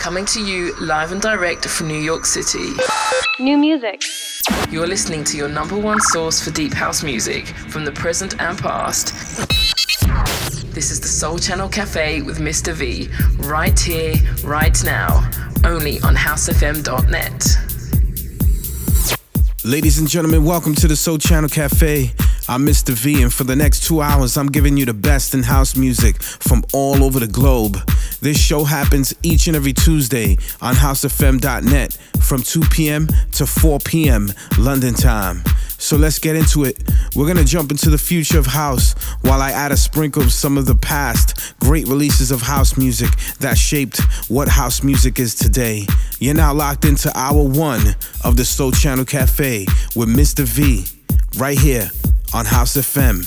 coming to you live and direct from New York City. New music. You're listening to your number one source for deep house music from the present and past. This is the Sole Channel Cafe with Mr. V, right here, right now, only on HouseFM.net. Ladies and gentlemen, welcome to the Sole Channel Cafe. I'm Mr. V, and for the next 2 hours, I'm giving you the best in house music from all over the globe. This show happens each and every Tuesday on HouseFM.net from 2 p.m. to 4 p.m. London time. So let's get into it. We're going to jump into the future of house while I add a sprinkle of some of the past great releases of house music that shaped what house music is today. You're now locked into hour one of the Sole Channel Cafe with Mr. V right here on housefm.net.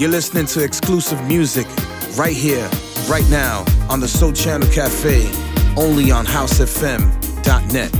You're listening to exclusive music right here, right now, on the Sole Channel Cafe, only on HouseFM.net.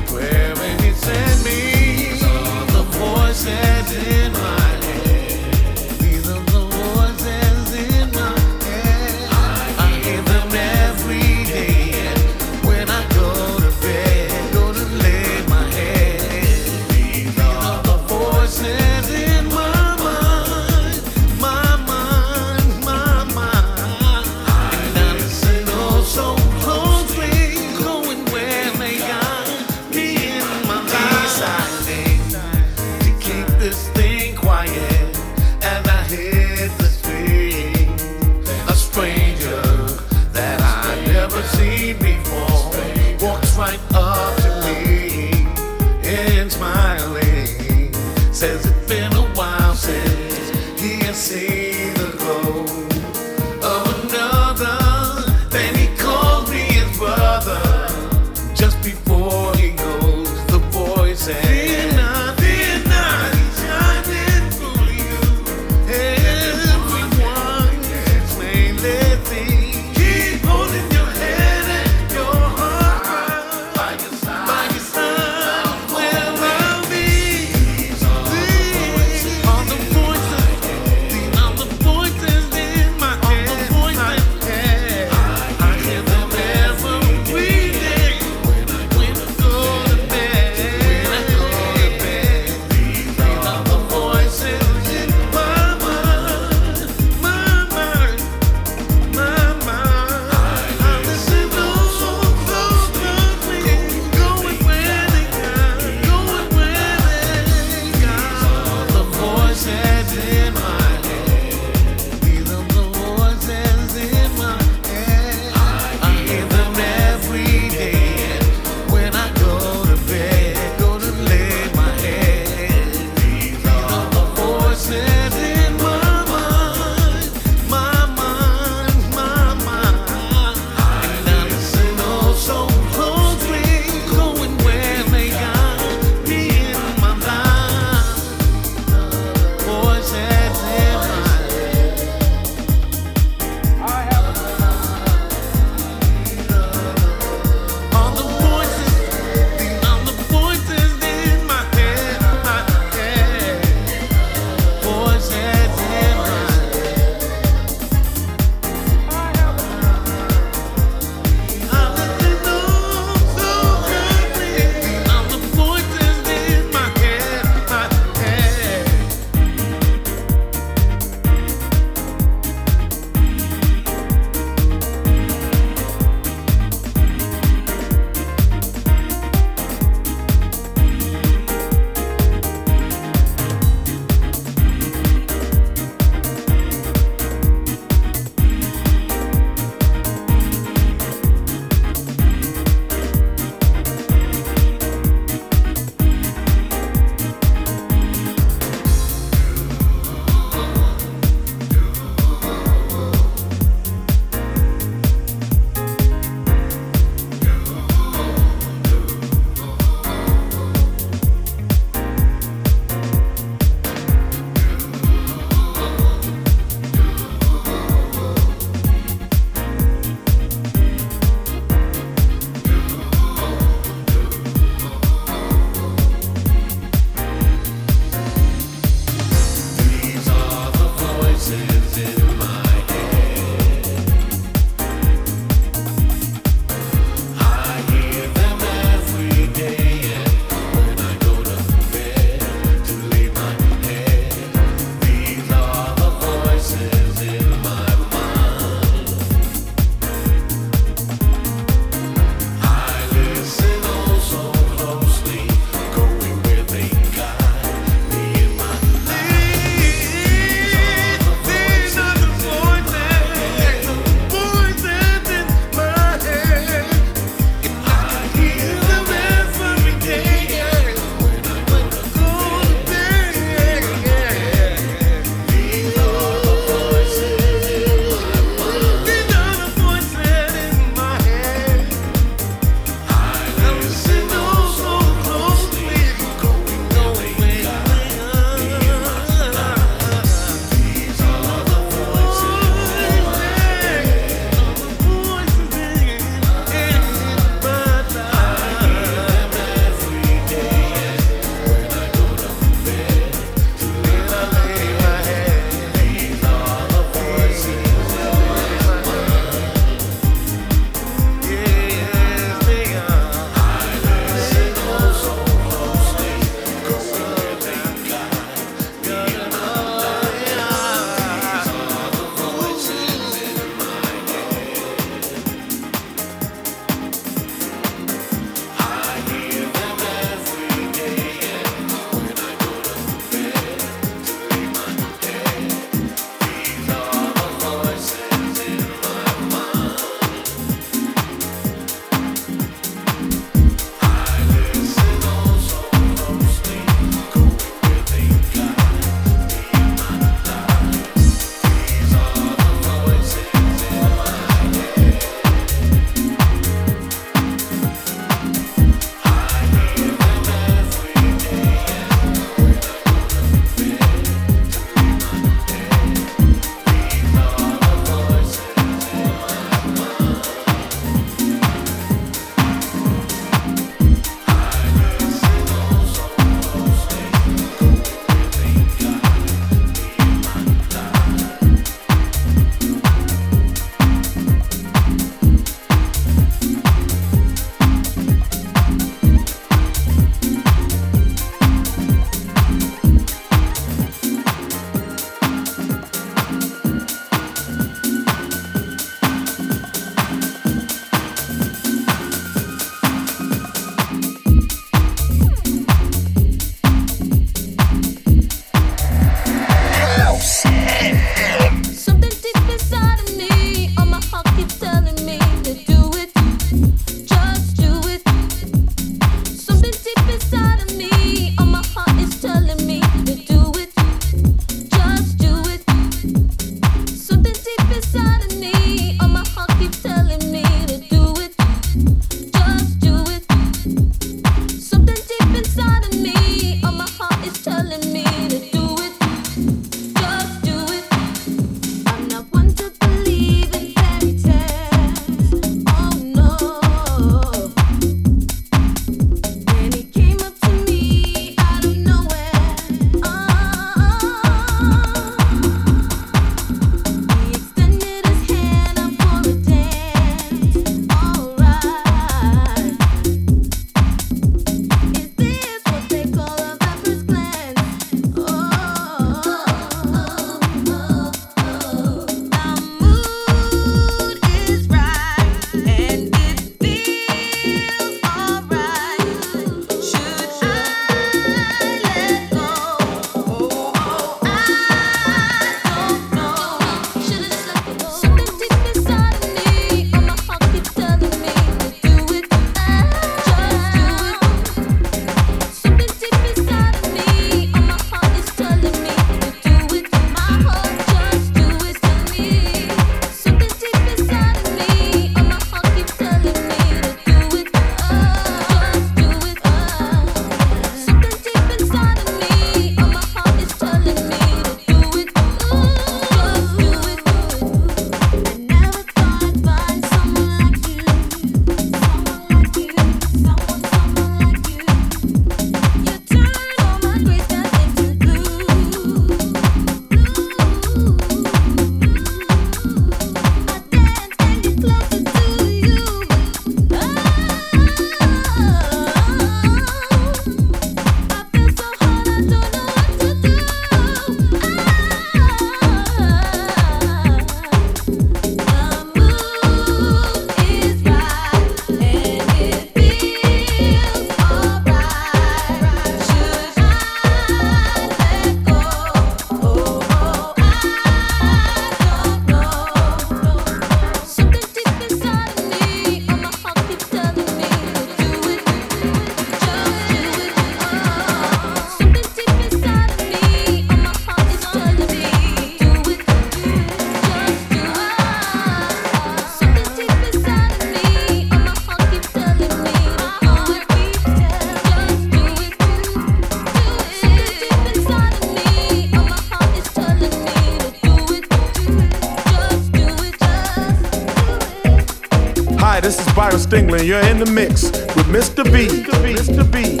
This is Byron Stingler. You're in the mix with Mr. V. Mr. V.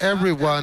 Not everyone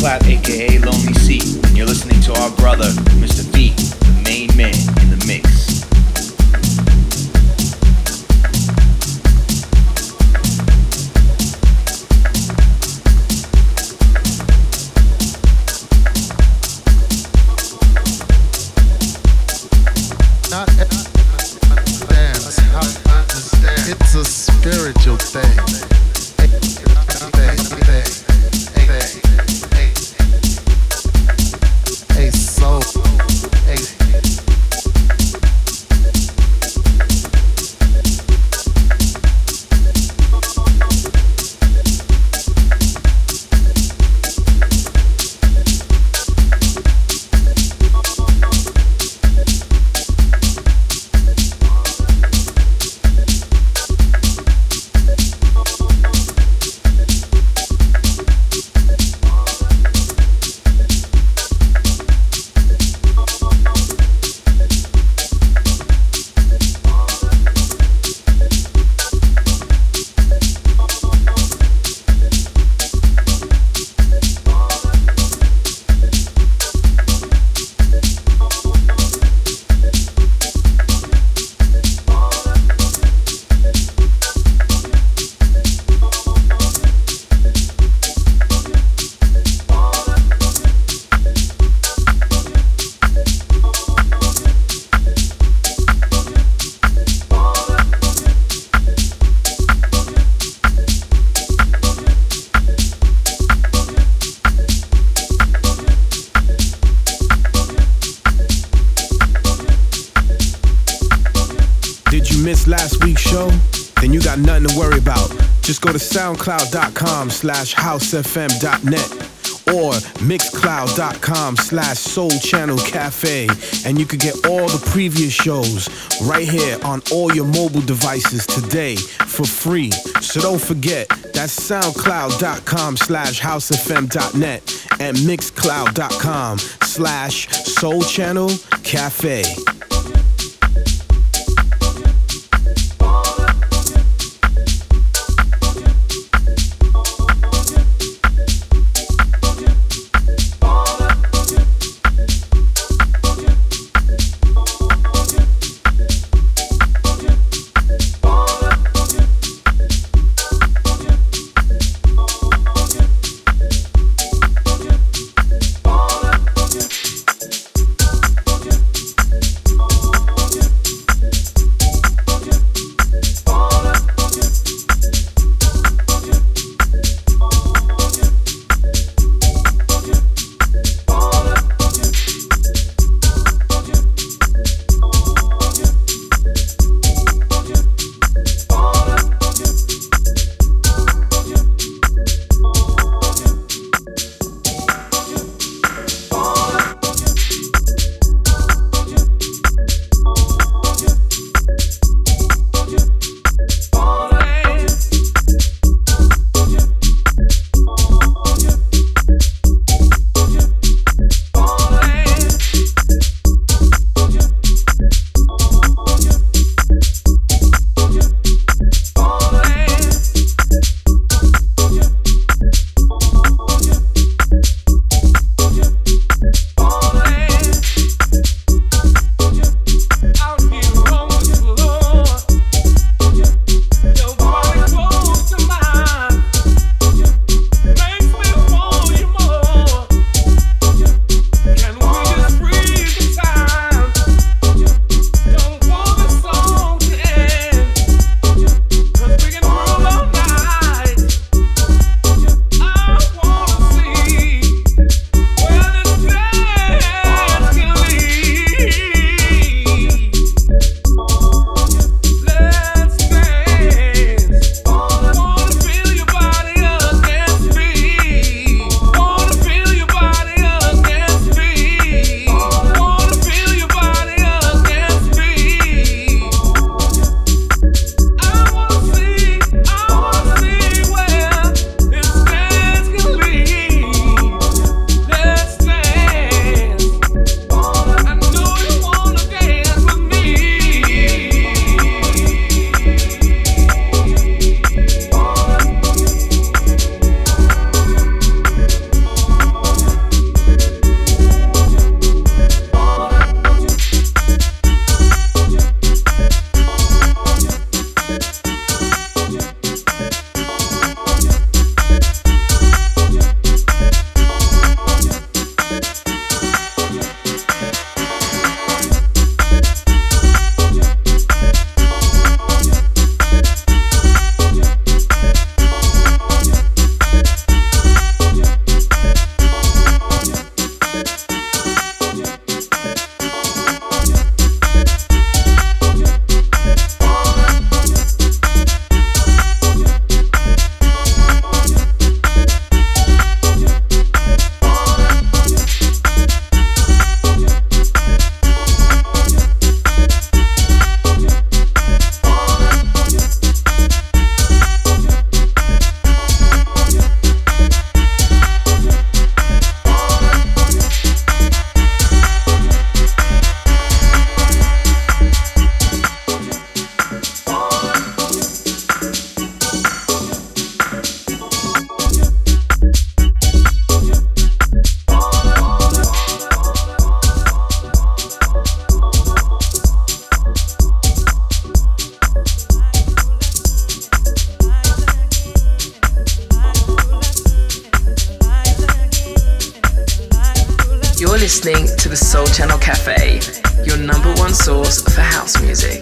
Mixcloud, aka Lonely C. And you're listening to our brother, Mr. V, the main man in the mix. It's a spiritual thing. SoundCloud.com/HouseFM.net or Mixcloud.com/Sole Channel Cafe, and you can get all the previous shows right here on all your mobile devices today for free. So don't forget, that's SoundCloud.com/HouseFM.net and Mixcloud.com/Sole Channel Cafe. listening to the Sole Channel Cafe, your number one source for house music.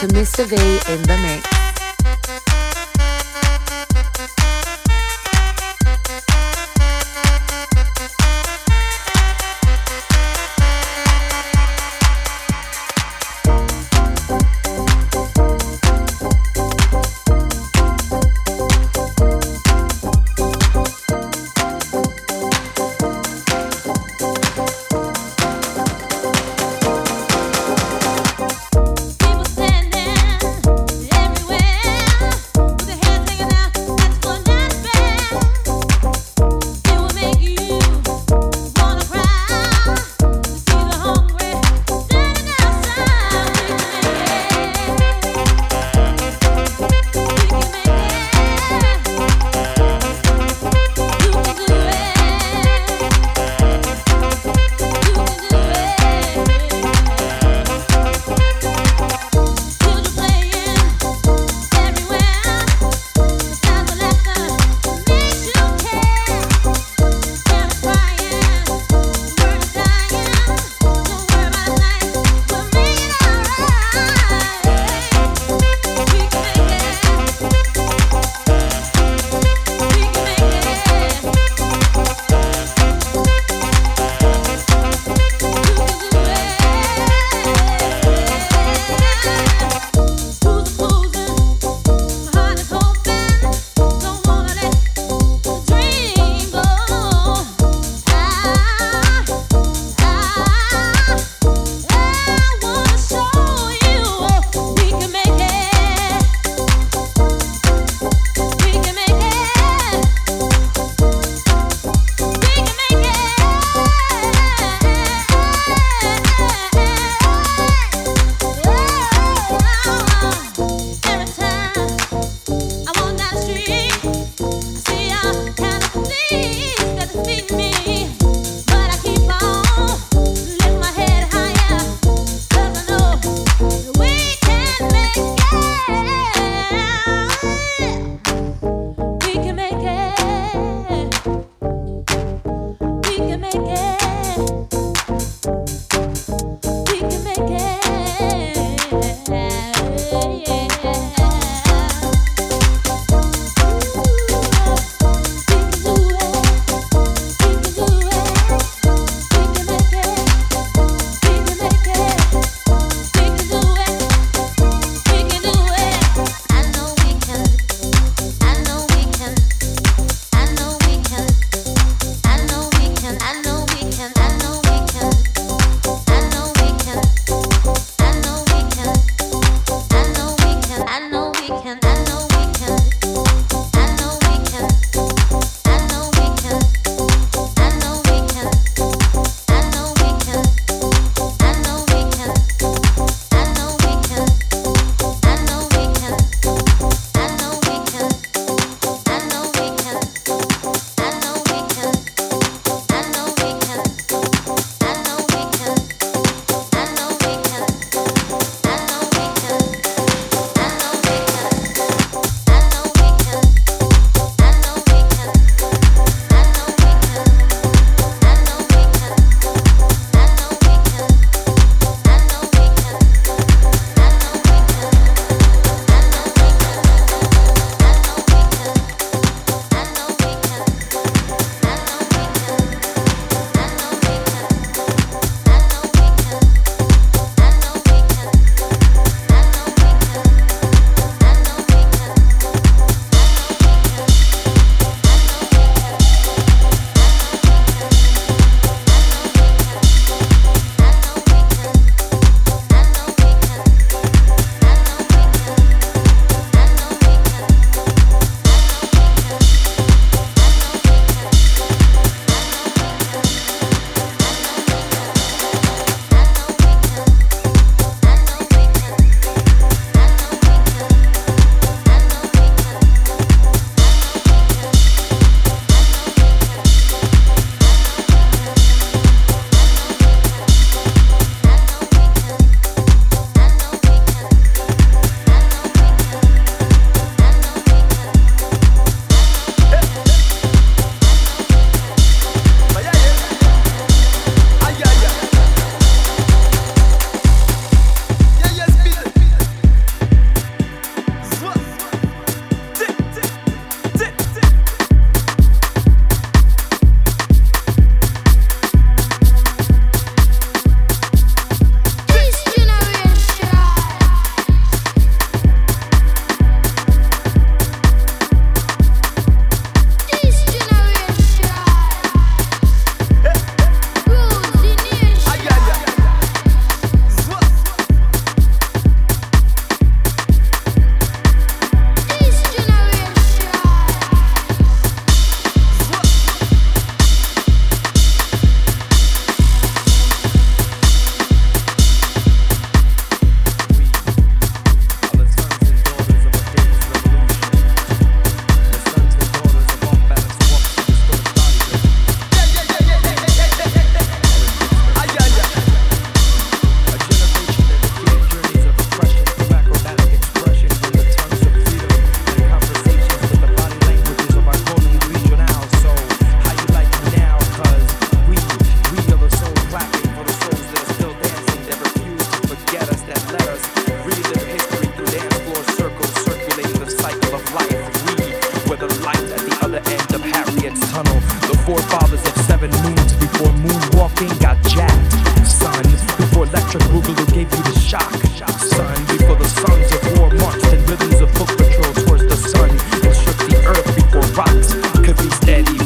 To Mr. V in the mix. People stand there everywhere. Hornet's tunnel. The forefathers of 7 moons before moonwalking got jacked, son. Before electric boogaloo gave you the shock, son. Before the sons of war marched and rhythms of foot patrol towards the sun, and shook the earth before rocks could be steady.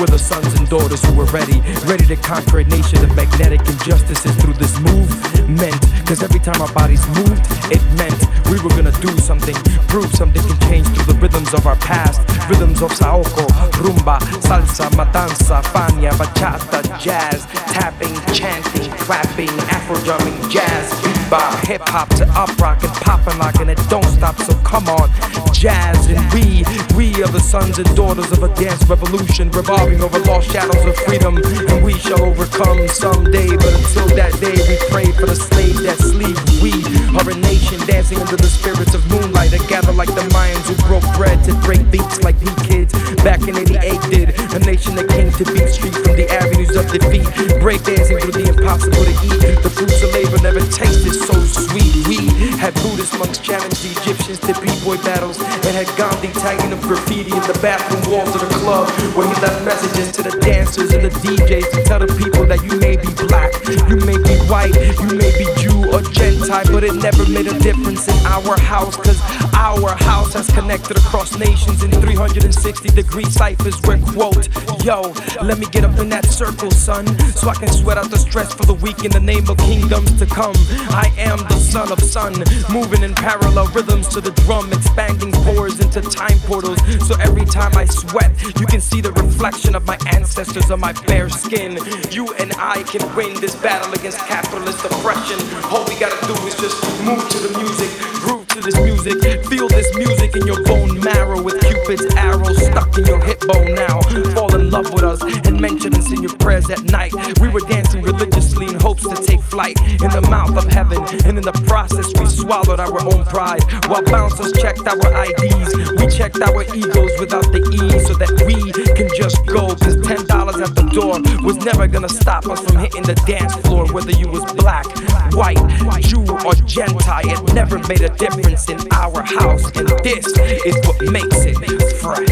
We're the sons and daughters who were ready to conquer a nation of magnetic injustices through this movement. Cause every time our bodies moved, it meant we were gonna do something, prove something can change through the rhythms of our past. Rhythms of saoko, rumba, salsa, matanza, fania, bachata, jazz, tapping, chanting, clapping, afro drumming, jazz, bebop, hip hop to up rock and pop and lock, and it don't stop. So come on, jazz, and we are the sons and daughters of a dance revolution revolving over lost shadows of freedom, and we shall overcome someday. But until that day, we pray for the slaves that sleep. We are a nation dancing under the spirits of moonlight that gather like the Mayans who broke bread to break beats like we kids back in '88 did. A nation that came to Beat Street from the avenues of defeat, breakdancing through the impossible to eat. The fruits of labor never tasted so sweet. We had Buddhist monks challenge the Egyptians to b-boy battles, and had Gandhi tagging up graffiti in the bathroom walls of the club, where he left messages to the dancers and the DJs to tell the people that you may be black, you may be white, you may be Jew or Gentile, but it never made a difference in our house, cause our house has connected across nations in 360-degree ciphers where, quote, yo, let me get up in that circle, son, so I can sweat out the stress for the week in the name of kingdoms to come. I am the son of sun, moving in parallel rhythms to the drum, expanding pores into time portals, so every time I sweat, you can see the reflection of my ancestors on my bare skin. You and I can win this battle against capitalist oppression. All we gotta do is just move to the music, groove to this music, feel this music in your bone marrow with Cupid's arrow stuck in your hip bone now. Fall in love with us and mention us in your prayers at night. We were dancing religiously in hopes to take flight in the mouth of heaven, and in the process we swallowed our own pride while bouncers checked our IDs. We checked our egos without the E so that we can just go. Cause $10 at the door was never gonna stop us from hitting the dance floor. Whether you was black, white, Jew or Gentile, it never made a difference in our house, and this is what makes it fresh.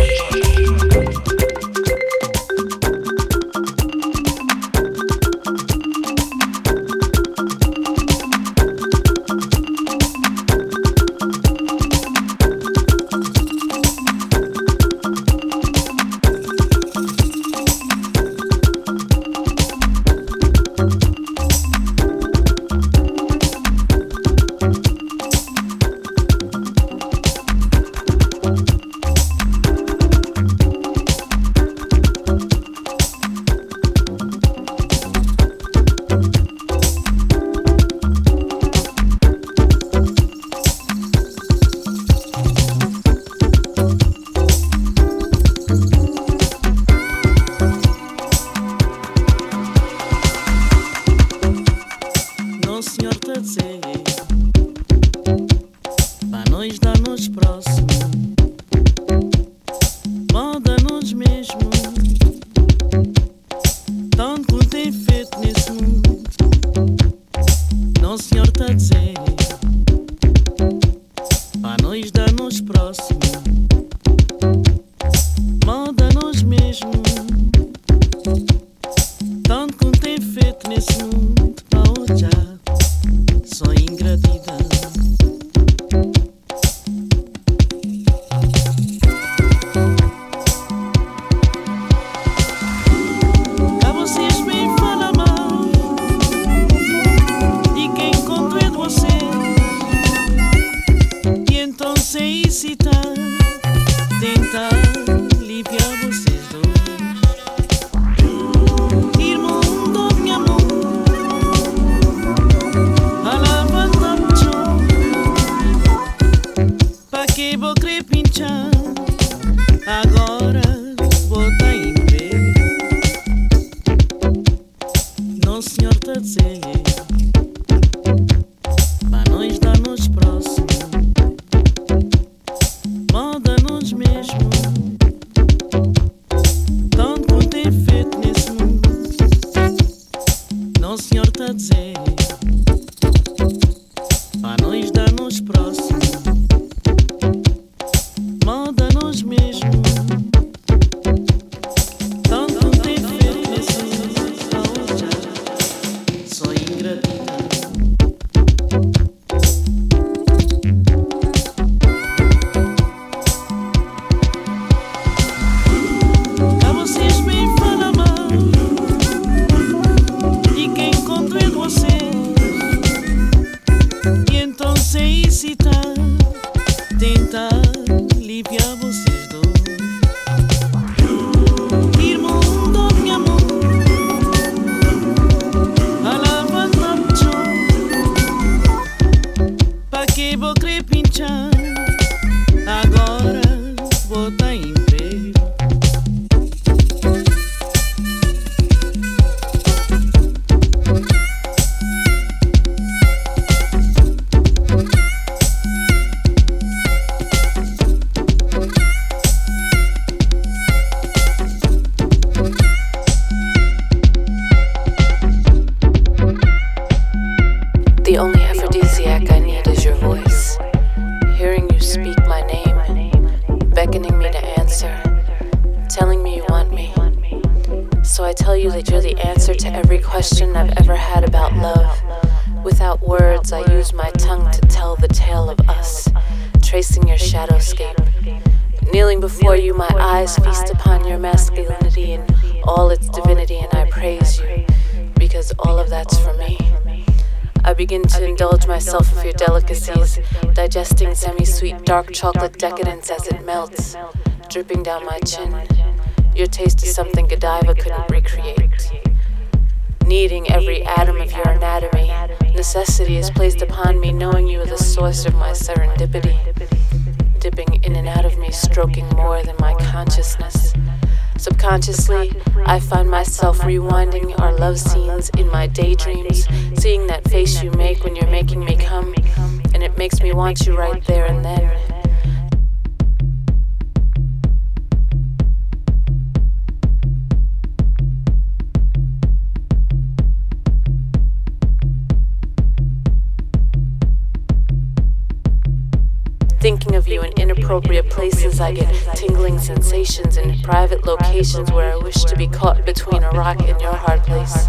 necessitar tentar aliviar vocês dois. Irmão do meu amor, alava tanto, para que vou crepinchar? Agora vou estar em pé. Question I've ever had about love. Without words, I use my tongue to tell the tale of us, tracing your shadowscape. Kneeling before you, my eyes feast upon your masculinity and all its divinity, and I praise you, because all of that's for me. I begin to indulge myself of your delicacies, digesting semi-sweet dark chocolate decadence as it melts, dripping down my chin. Your taste is something Godiva couldn't recreate. Needing every atom of your anatomy, necessity is placed upon me, knowing you are the source of my serendipity, dipping in and out of me, stroking more than my consciousness. Subconsciously, I find myself rewinding our love scenes in my daydreams, seeing that face you make when you're making me come, and it makes me want you right there and then. Thinking of you in inappropriate places, I get tingling sensations in private locations where I wish to be caught between a rock and your hard place.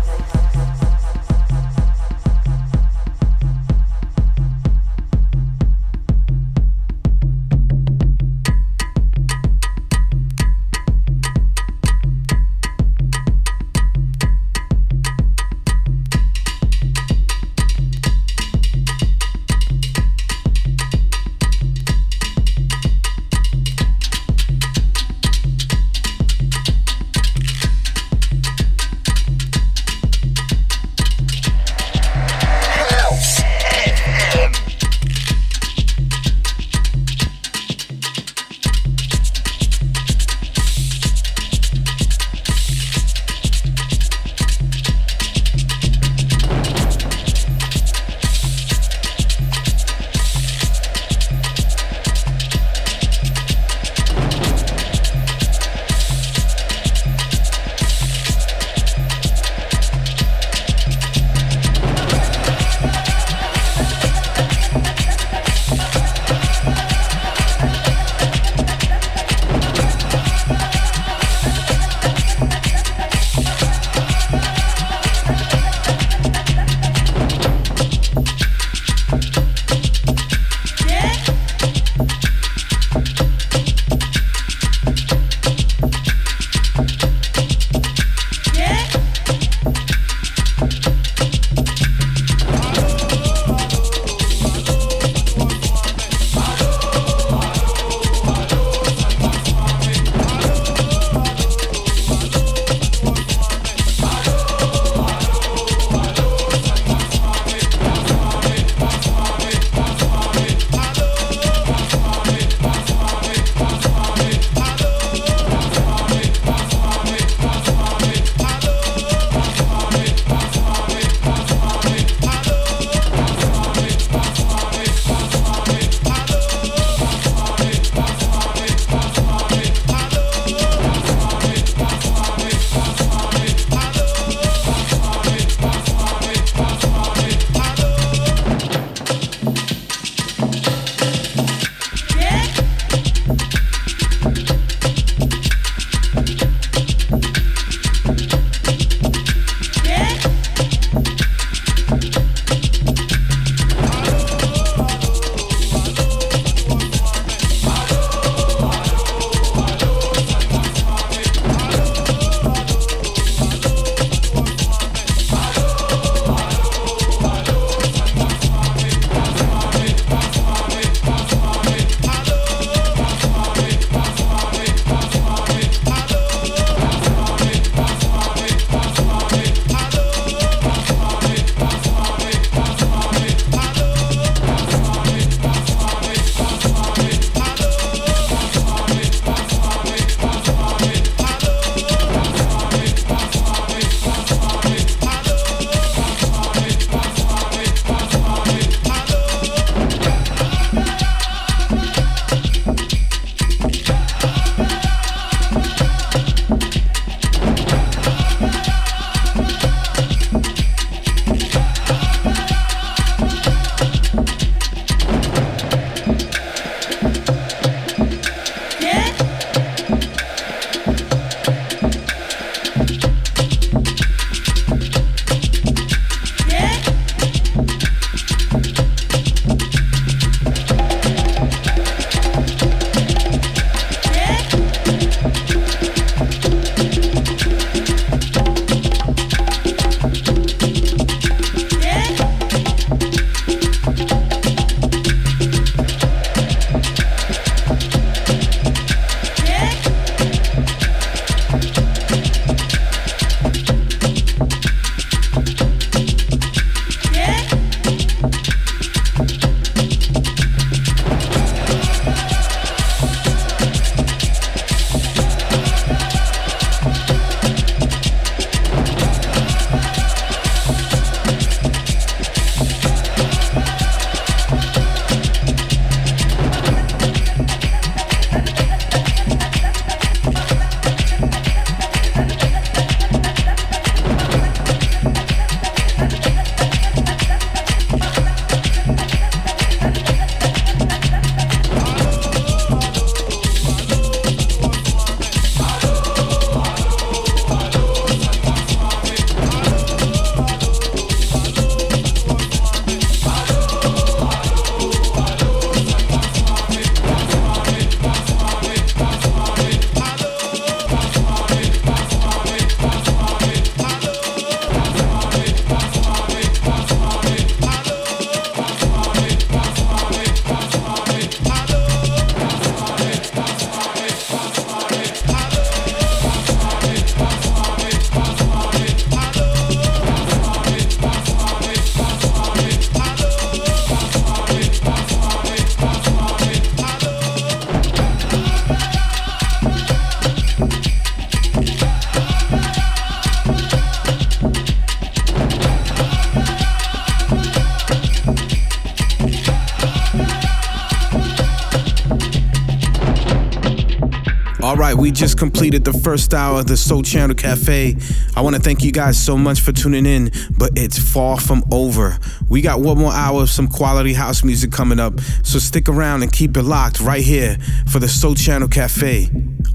All right, we just completed the first hour of the Sole Channel Cafe. I want to thank you guys so much for tuning in, but it's far from over. We got one more hour of some quality house music coming up, so stick around and keep it locked right here for the Sole Channel Cafe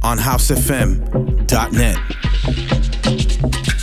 on HouseFM.net.